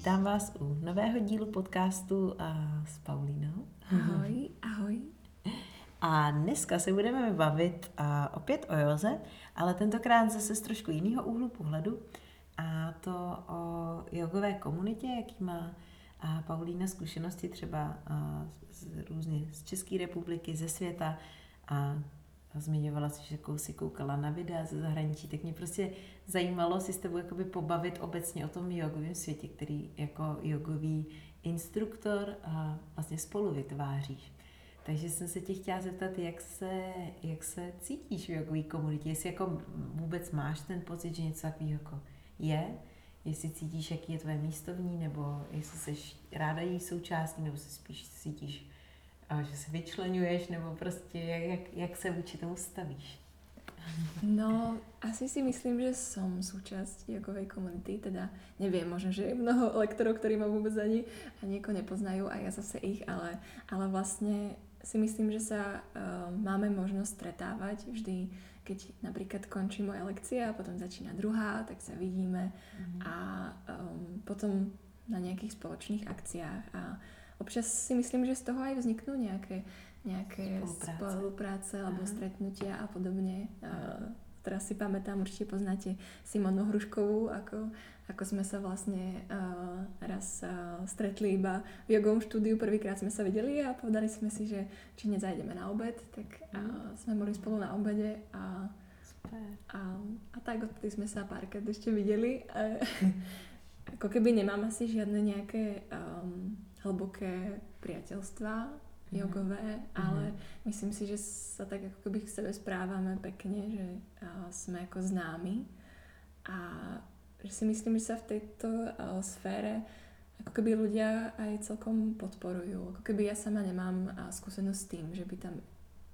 Vítám vás u nového dílu podcastu s Paulínou. Ahoj, ahoj. A dneska se budeme bavit opět o józe, ale tentokrát zase z trošku jiného úhlu pohledu, a to o jogové komunitě, jaký má Paulína zkušenosti třeba různě z České republiky, ze světa. A zmiňovala si, že si koukala na videa ze zahraničí, tak mě prostě zajímalo si s tebou jakoby pobavit obecně o tom jogovém světě, který jako jogový instruktor vlastně spolu vytváříš. Takže jsem se tě chtěla zeptat, jak se cítíš v jogové komunitě, jestli jako vůbec máš ten pocit, že něco takového jako je, jestli cítíš, jaký je tvoje místo v ní, nebo jestli jsi ráda její součástí, nebo se spíš cítíš, že se vyčleňuješ, nebo prostě jak se vůči tomu stavíš? No, asi si myslím, že som súčasť jogovej komunity, teda neviem, možno, že je mnoho lektorov, ktorí ma vôbec ani nepoznajú a ja zase ich, ale vlastne si myslím, že sa máme možnosť stretávať vždy, keď napríklad končí moja lekcia a potom začína druhá, tak sa vidíme a potom na nejakých spoločných akciách a občas si myslím, že z toho aj vzniknú nejaké spolupráce alebo stretnutia a podobne. Teraz si pamätám, určite poznáte Simonu Hruškovú, ako sme sa vlastne raz stretli iba v jogovom štúdiu. Prvýkrát sme sa videli a povedali sme si, že či nezajdeme na obed, tak sme boli spolu na obede a tak odtedy sme sa párkrát ešte videli. Ako keby nemám asi žiadne nejaké hlboké priateľstvá jogové, ale myslím si, že sa tak ako keby k sebe správame pekne, že sme ako známi a že si myslím, že sa v tejto sfére ako keby ľudia aj celkom podporujú. Ako keby ja sama nemám skúsenosť s tým, že by tam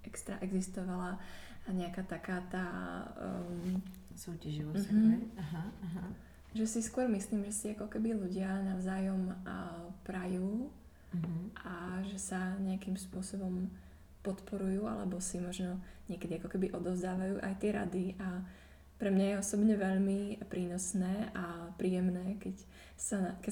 extra existovala nejaká taká tá súťaživosť. Aha. Že si skôr myslím, že si ako keby ľudia navzájom prajú a že sa nejakým spôsobom podporujú alebo si možno niekedy ako keby odovzdávajú aj tie rady a pre mňa je osobne veľmi prínosné a príjemné, keď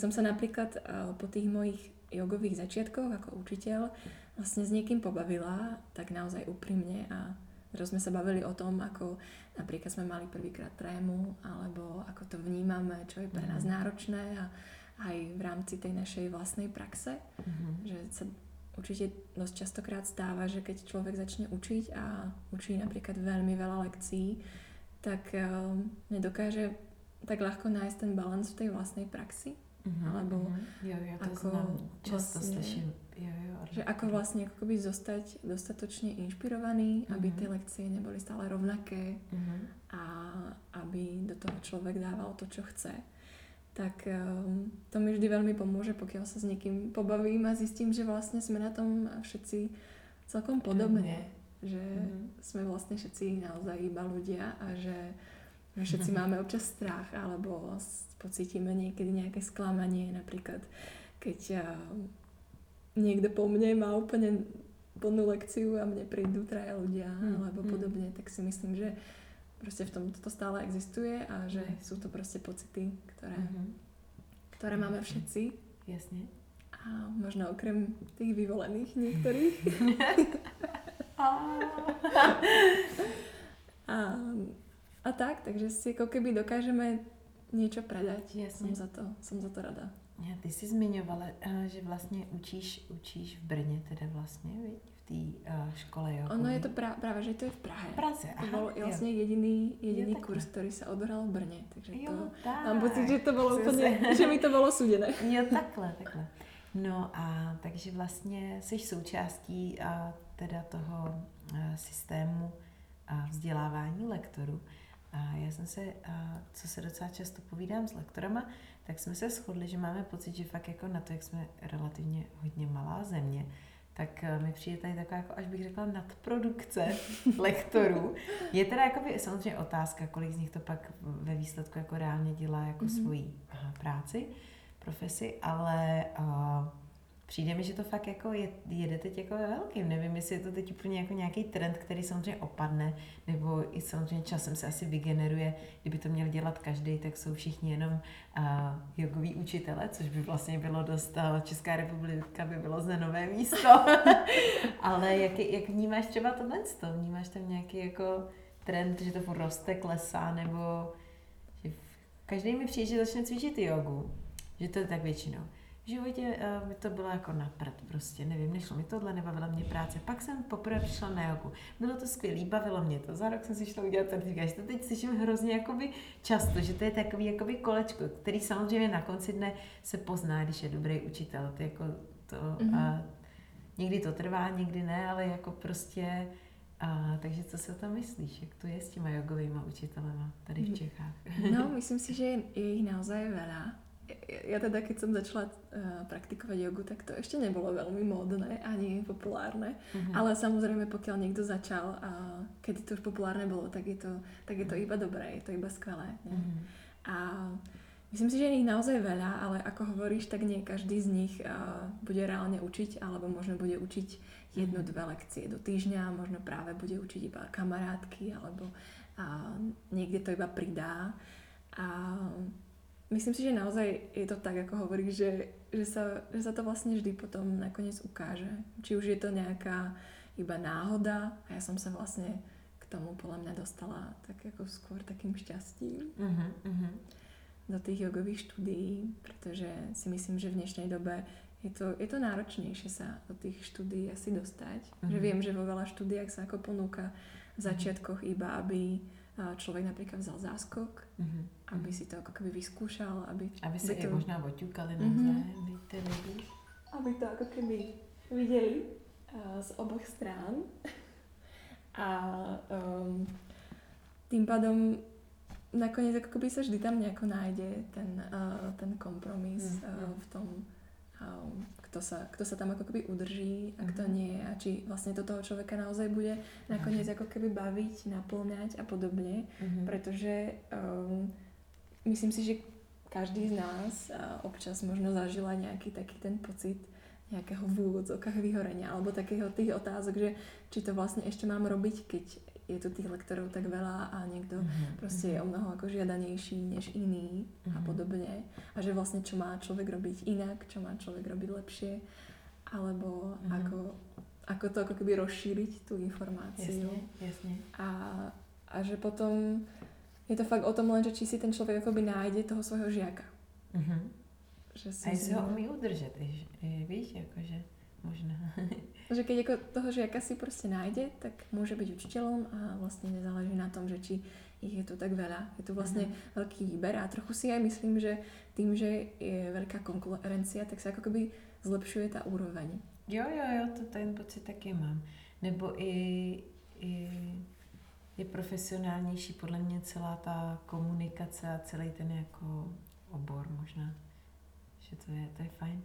som sa napríklad po tých mojich jogových začiatkoch ako učiteľ vlastne s niekým pobavila, tak naozaj úprimne a teraz sme sa bavili o tom, ako napríklad sme mali prvýkrát trému, alebo ako to vnímame, čo je pre nás náročné a aj v rámci tej našej vlastnej praxe. Že sa určite dosť častokrát stáva, že keď človek začne učiť a učí napríklad veľmi veľa lekcií, tak nedokáže tak ľahko nájsť ten balans v tej vlastnej praxi. Jo, ja to znám, často slyším. Že ako vlastne ako keby zostať dostatočne inšpirovaný, aby tie lekcie neboli stále rovnaké a aby do toho človek dával to, čo chce. Tak to mi vždy veľmi pomôže, pokiaľ sa s niekým pobavím a zistím, že vlastne sme na tom všetci celkom podobne. Že sme vlastne všetci naozaj iba ľudia a že všetci máme občas strach alebo pocítime niekedy nejaké sklamanie, napríklad keď niekto po mne má úplne plnú lekciu a mne prídu traja ľudia alebo podobne, tak si myslím, že proste v tom toto stále existuje a že sú to proste pocity, ktoré máme všetci. Jasne. A možno okrem tých vyvolených niektorých. A tak, takže si ako keby dokážeme niečo predať. Jasne. Som za to rada. Já, ty jsi zmiňovala, že vlastně učíš v Brně, teda vlastně, viď? V té škole jogové. Ono je to právě, že to je v Praze. To byl vlastně jediný kurz, který se odohral v Brně, takže jo, to mám pocit, že to bylo úplně, že mi to bylo suděné. Jo, takhle. No a takže vlastně jsi součástí teda toho systému vzdělávání lektorů. A já jsem se, co se docela často povídám s lektorama, tak jsme se shodli, že máme pocit, že fakt jako na to, jak jsme relativně hodně malá země, tak mi přijde tady taková, jako, až bych řekla, nadprodukce lektorů. Je teda jakoby, samozřejmě otázka, kolik z nich to pak ve výsledku jako reálně dělá jako svoji práci, profesi, ale Přijde mi, že to fakt jako jede teď jako ve velkým. Nevím, jestli je to teď úplně jako nějaký trend, který samozřejmě opadne, nebo i samozřejmě časem se asi vygeneruje. Kdyby to měl dělat každý, tak jsou všichni jenom jogoví učitele, což by vlastně bylo dost, Česká republika by bylo zde nové místo. Ale jak vnímáš třeba tohleto? Vnímáš tam nějaký jako trend, že to furt roste, klesá, nebo že každý mi přijde, že začne cvičit jogu. Že to je tak většinou. V životě mi to bylo jako na prd prostě, nevím, nešlo mi tohle, nebavila mě práce, pak jsem poprvé přišla na jogu, bylo to skvělý, bavilo mě to, za rok jsem si šla udělat certifikaci, to teď slyším hrozně jakoby často, že to je takový jakoby kolečko, který samozřejmě na konci dne se pozná, když je dobrý učitel, to jako to, někdy to trvá, někdy ne, ale jako prostě, takže co si o tom myslíš, jak to je s těma jogovýma učitelema tady v Čechách? No, myslím si, že je jich naozaj veľa. Ja teda, keď som začala praktikovať jogu, tak to ešte nebolo veľmi módne ani populárne. Ale samozrejme, pokiaľ niekto začal a keď to už populárne bolo, tak je to iba dobré, je to iba skvelé. A myslím si, že je ich naozaj veľa, ale ako hovoríš, tak nie každý z nich bude reálne učiť, alebo možno bude učiť jednu, dve lekcie do týždňa, možno práve bude učiť iba kamarátky, alebo niekde to iba pridá. A myslím si, že naozaj je to tak, ako hovoríš, že sa to vlastne vždy potom nakoniec ukáže. Či už je to nejaká iba náhoda a ja som sa vlastne k tomu podľa mňa dostala tak ako skôr takým šťastím do tých jogových štúdií, pretože si myslím, že v dnešnej dobe je to náročnejšie sa do tých štúdií asi dostať. Že viem, že vo veľa štúdiách sa ako ponúka v začiatkoch iba, aby člověk například vzal záskok, aby si to jako vyskúšal, aby se to možná oťukali navzájem, aby to jako keby viděli z obou strán. A tím pádem nakonec jako by se vždy tam nějako najde ten kompromis v tom, kto sa tam ako keby udrží a kto nie, a či vlastne to toho človeka naozaj bude nakoniec ako keby baviť, napĺňať a podobne, pretože myslím si, že každý z nás občas možno zažila nejaký taký ten pocit nejakého v úvodzovkách vyhorenia alebo takého tých otázok, že či to vlastne ešte mám robiť, keď je tu tých lektorov tak veľa a niekto proste je o mnoho ako žiadanejší než iný a podobne, a že vlastne čo má človek robiť inak, čo má človek robiť lepšie, alebo ako to ako keby rozšíriť tú informáciu. Jasne. A že potom je to fakt o tom len, že či si ten človek akoby nájde toho svojho žiaka. A jestli ho umí udržet, víš, jakože možná. Že keď jako toho žiaka si prostě najde, tak může být učitelem a vlastně nezáleží na tom, že či jich je tu tak veľa. Je tu vlastně velký výber a trochu si aj myslím, že tím, že je velká konkurencia, tak se jako keby zlepšuje ta úroveň. Jo, to ten pocit taky mám. Nebo i je profesionálnější podle mě celá ta komunikace a celý ten jako obor možná. Že to je fajn.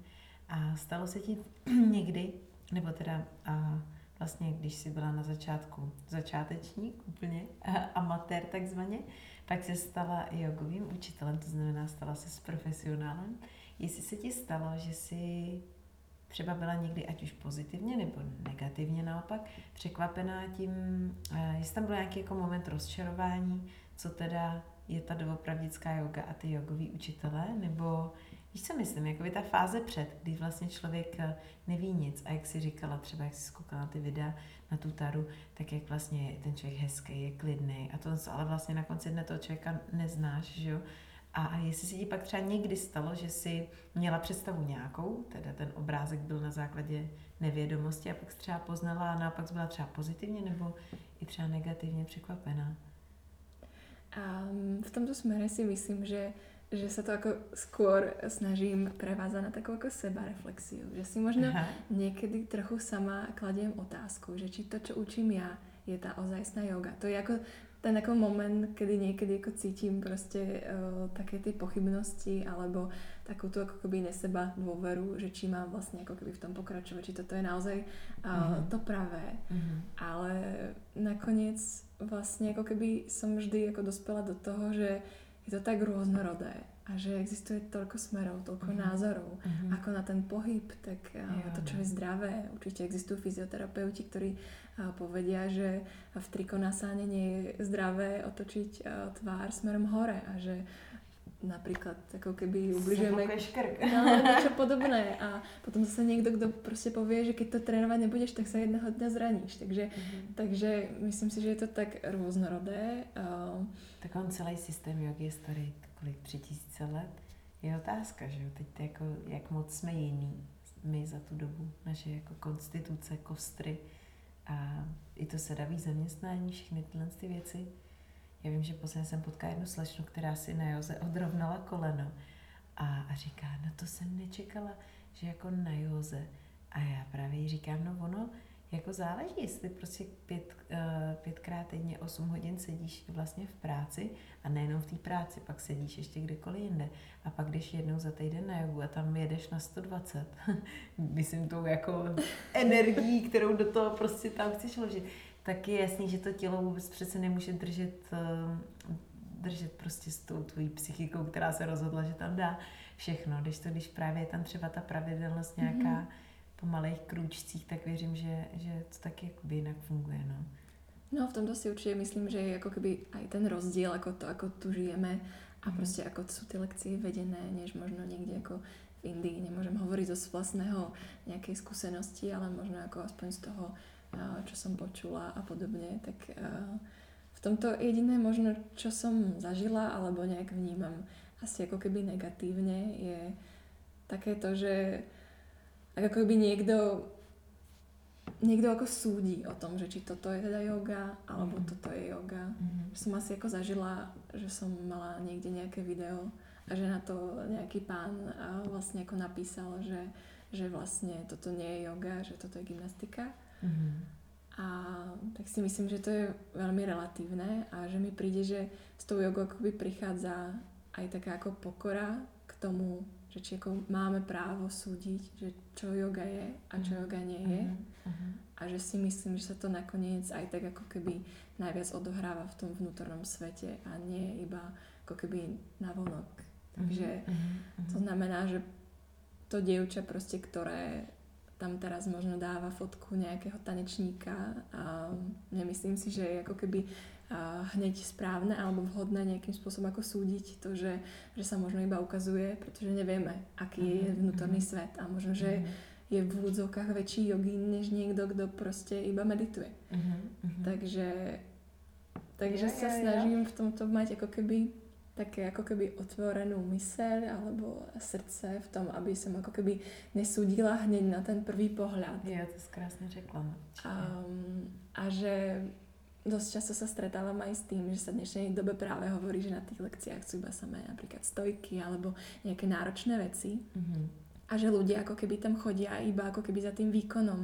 A stalo se ti někdy, nebo teda vlastně, když jsi byla na začátku začátečník, úplně amatér takzvaně, pak se stala jogovým učitelem, to znamená stala se s profesionálem. Jestli se ti stalo, že jsi třeba byla někdy, ať už pozitivně nebo negativně naopak, překvapená tím, jestli tam byl nějaký jako moment rozčarování, co teda je ta doopravdická joga a ty jogoví učitelé, nebo... Víš, co myslím, jakoby ta fáze před, kdy vlastně člověk neví nic a jak jsi říkala, třeba jak jsi koukala na ty videa, na tu taru, tak jak vlastně ten člověk hezký, je klidný a to, ale vlastně na konci dne toho člověka neznáš, že jo? A jestli se ti pak třeba někdy stalo, že jsi měla představu nějakou, teda ten obrázek byl na základě nevědomosti a pak jsi třeba poznala a naopak byla třeba pozitivně nebo i třeba negativně překvapená. V tomto směru si myslím, že sa to ako skôr snažím prevázať na takú ako sebareflexiu. Že si možno niekedy trochu sama kladiem otázku, že či to, čo učím ja, je tá ozajstná joga. To je ako ten ako moment, kedy niekedy ako cítim proste také tie pochybnosti alebo takúto ako keby neseba dôveru, že či mám vlastne ako keby v tom pokračovať, či toto je naozaj to pravé. Ale nakoniec vlastne ako keby som vždy ako dospela do toho, že je to tak rôznorodé a že existuje toľko smerov, toľko názorov, ako na ten pohyb, tak to, čo je zdravé. Určite existujú fyzioterapeuti, ktorí povedia, že v trikonasáne nie je zdravé otočiť tvár smerom hore a že napríklad ako keby ubližujeme niečo podobné. A potom zase niekto, kto proste povie, že keď to trénovať nebudeš, tak sa jedného dňa zraníš. Takže myslím si, že je to tak rôznorodé. Tak on celý systém jogy je starý kolik 3000 let. Je otázka, že jo? Teď to jako, jak moc jsme jiní my za tu dobu, naše jako konstituce, kostry a i to sedavé zaměstnání, všechny tyhle ty věci. Já vím, že posledně jsem potkala jednu slečnu, která si na józe odrovnala koleno a říká, no to jsem nečekala, že jako na józe. A já právě jí říkám, no ono jako záleží, jestli prostě 5x týdně 8 hodin sedíš vlastně v práci a nejenom v té práci, pak sedíš ještě kdekoliv jinde. A pak jdeš jednou za týden na jogu a tam jedeš na 120. Myslím tou jako energií, kterou do toho prostě tam chceš ložit. Tak je jasný, že to tělo vůbec přece nemůže držet prostě s tou tvojí psychikou, která se rozhodla, že tam dá všechno. Když právě je tam třeba ta pravidelnost nějaká po malých krůčcích, tak věřím, že to taky jakoby jinak funguje. No v tomto si určitě myslím, že je jako keby aj ten rozdíl, jako to, jako tu žijeme a prostě jako jsou ty lekcie vedené, než možno někde jako v Indii. Nemůžem hovoriť z vlastného nějaké zkušenosti, ale možno jako aspoň z toho, čo som počula a podobne, tak v tomto jediné možno, čo som zažila alebo nejak vnímam asi ako keby negatívne, je také to, že ako keby niekto ako súdi o tom, že či toto je teda yoga alebo toto je yoga. Som asi ako zažila, že som mala niekde nejaké video a že na to nejaký pán vlastne ako napísal, že vlastne toto nie je yoga, že toto je gymnastika. A tak si myslím, že to je veľmi relatívne a že mi príde, že s tou jogou akoby prichádza aj taká ako pokora k tomu, že či ako máme právo súdiť, že čo yoga je a čo yoga nie je. A že si myslím, že sa to nakoniec aj tak ako keby najviac odohráva v tom vnútornom svete a nie iba ako keby navonok. Takže to znamená, že to dievča proste, ktoré tam teraz možno dáva fotku nejakého tanečníka a nemyslím si, že je ako keby hneď správne alebo vhodné nejakým spôsobom ako súdiť to, že sa možno iba ukazuje, pretože nevieme, aký je vnútorný svet a možno, že je v úvodzovkách väčší jogín než niekto, kdo proste iba medituje. Takže sa snažím v tomto mať ako keby také ako keby otvorenú myseľ alebo srdce v tom, aby som ako keby nesúdila hneď na ten prvý pohľad. Ja to si krásne řekla. A že dosť často sa stretávam aj s tým, že sa v dnešnej dobe práve hovorí, že na tých lekciách sú iba samé napríklad stojky alebo nejaké náročné veci. A že ľudia ako keby tam chodia iba ako keby za tým výkonom.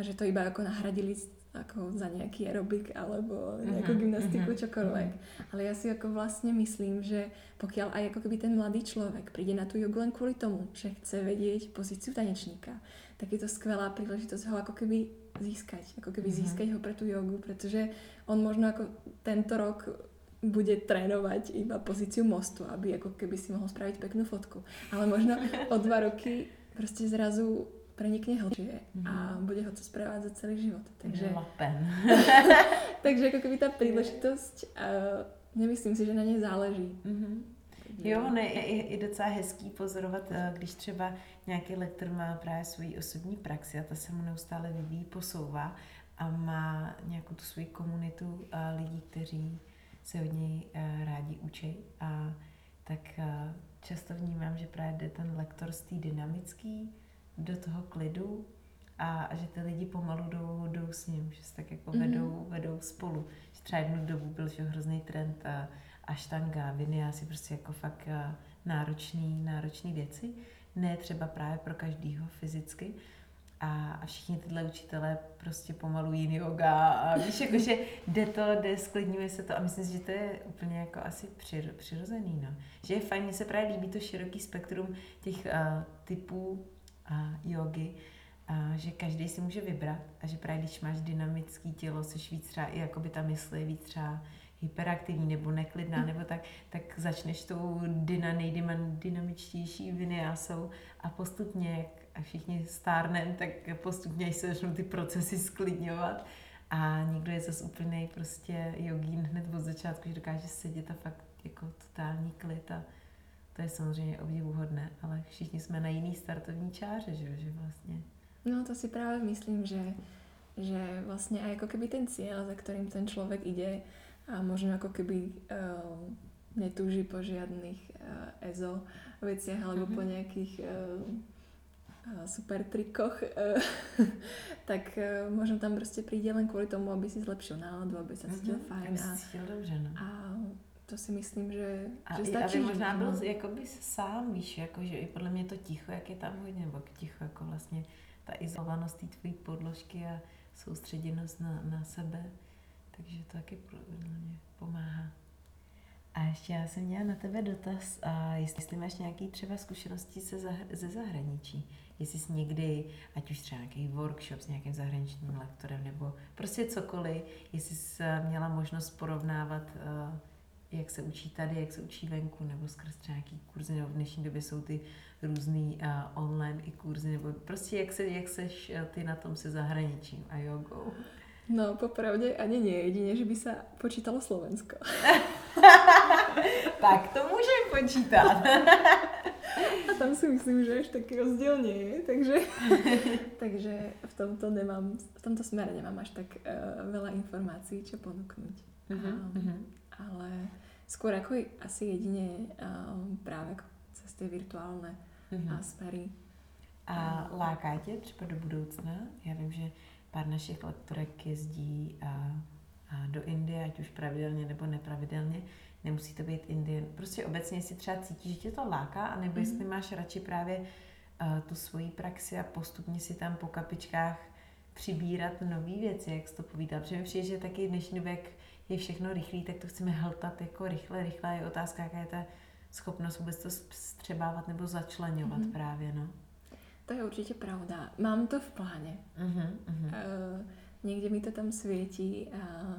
A že to iba ako nahradili ako za nejaký aerobik alebo nejakú gymnastiku, čokoľvek. Ale ja si ako vlastne myslím, že pokiaľ aj ako keby ten mladý človek príde na tú jogu len kvôli tomu, že chce vedieť pozíciu tanečníka, tak je to skvelá príležitosť ho ako keby získať. Ako keby získať ho pre tú jogu, pretože on možno ako tento rok bude trénovať iba pozíciu mostu, aby ako keby si mohol spraviť peknú fotku. Ale možno o 2 roky proste zrazu prenikne hlbšie a bude ho to sprevádzať celý život. Takže ako keby tá príležitosť, nemyslím si, že na nej záleží. Jo, je docela hezký pozorovat, když třeba nějaký lektor má právě svoji osobní praxi a ta se mu neustále vyvíjí, posouvá a má nějakou tu svoji komunitu lidí, kteří se od něj rádi učí. A tak často vnímám, že právě jde ten lektor z té dynamický do toho klidu a že ty lidi pomalu jdou s ním, že se tak jako vedou spolu. Že třeba jednu dobu byl hrozný trend Ashtanga, Vinyasa, prostě jako fakt náročný věci. Ne třeba právě pro každýho fyzicky. A všichni tyhle učitelé prostě pomalu jiný yoga a víš, jakože jde, sklidňuje se to a myslím si, že to je úplně jako asi přirozený. Že je fajn, mně se právě líbí to široký spektrum těch typů a jogy, a že každý si může vybrat a že právě když máš dynamický tělo, seš víc třeba i jakoby ta mysl je víc třeba hyperaktivní nebo neklidná nebo tak, tak začneš tou nejdynamičtější vinyasou a postupně, jak všichni stárneme, tak postupně se začnou ty procesy sklidňovat a někdo je zase úplnej prostě jogín hned od začátku, že dokáže sedět a fakt jako totální klid a to je samozřejmě obdivuhodné, ale všichni jsme na jiný startovní čáře, že vlastně. No to si právě myslím, že vlastně a jako keby ten cieľ, za ktorým ten človek ide a možno ako keby netúži po žiadnych EZO veciach alebo po nejakých super trikoch, tak možno tam proste príde len kvôli tomu, aby si zlepšil náladu, aby sa cítil fajn. A cítil dobře, no. A to si myslím, že stačí. A by možná byl jakoby sám, víš, jakože i podle mě to ticho, jak je tam hodně, nebo ticho, jako vlastně ta izolovanost té tvojí podložky a soustředěnost na sebe. Takže to taky mě pomáhá. A ještě já jsem měla na tebe dotaz, a jestli máš nějaké třeba zkušenosti ze zahraničí. Jestli jsi někdy, ať už třeba nějaký workshop s nějakým zahraničním lektorem, nebo prostě cokoliv, jestli jsi měla možnost porovnávat, jak se učí tady, jak se učí venku, nebo skrz nějaký kurzy, nebo v dnešní době jsou ty různý online i kurzy, nebo prostě jak seš ty na tom se zahraničím a jogou. No, popravdě ani nie, jedině, že by se počítalo Slovensko. Tak to můžem počítat. A tam si myslím, že ještě taky rozdíl nie, takže v tomto směru nemám až tak veľa informací, čo ponúknuť. Ale skôr ako asi jedine práve cez tie virtuálne sféry. A láká tě třeba do budoucna? Já vím, že pár našich lektorek jezdí a do Indie, ať už pravidelně nebo nepravidelně. Nemusí to být Indie. Prostě obecně si třeba cítíš, že tě to láká, anebo jestli máš radši právě tu svoji praxi a postupně si tam po kapičkách přibírat nové věci, jak jsi to povídal. Protože mi přijde, že taky dnešní věk je všechno rychlý, tak to chceme hltat jako rychle. Je otázka, jaká je ta schopnost vůbec to střebávat nebo začleňovat právě, no. To je určitě pravda. Mám to v pláně. Někde mi to tam svietí a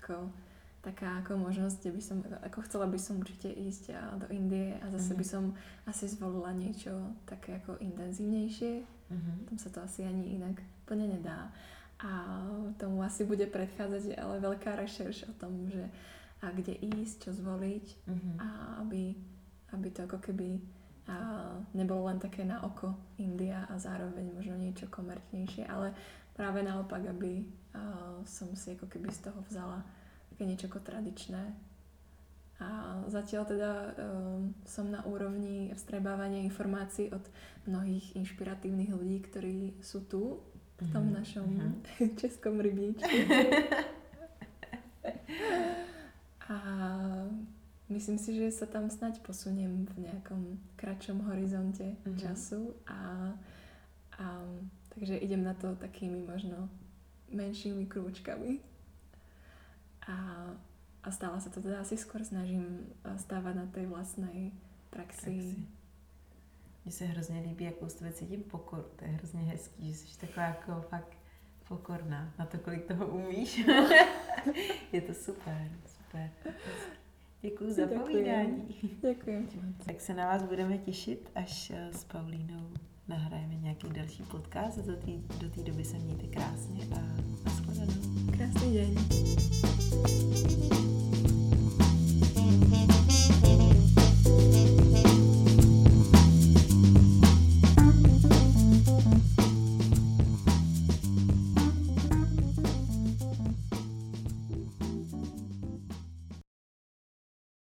ako, taká ako možnost, kde by som, ako chcela by som určite ísť do Indie a zase by som asi zvolila niečo také ako intenzívnejšie. Tam sa to asi ani inak plne nedá. A tomu asi bude predchádzať ale veľká rešerš o tom, že a kde ísť, čo zvoliť a aby to ako keby nebolo len také na oko India a zároveň možno niečo komerčnejšie, ale práve naopak, aby som si ako keby z toho vzala také niečo ako tradičné. A zatiaľ teda som na úrovni vstrebávania informácií od mnohých inšpiratívnych ľudí, ktorí sú tu v tom našom českom rybníčku. A myslím si, že sa tam snáď posuniem v nejakom kratšom horizonte času a takže idem na to takými možno menšími krôčkami. A stále sa to teda asi skôr snažím stávať na tej vlastnej praxi. Mně se hrozně líbí, jak u tebe cítím pokoru. To je hrozně hezký, že jsi taková jako fakt pokorná na to, kolik toho umíš. Je to super. Děkuju za povídání. Děkuji. Tak se na vás budeme těšit, až s Paulínou nahrajeme nějaký další podcast. Do té doby se mějte krásně a nashledanou. Krásný den.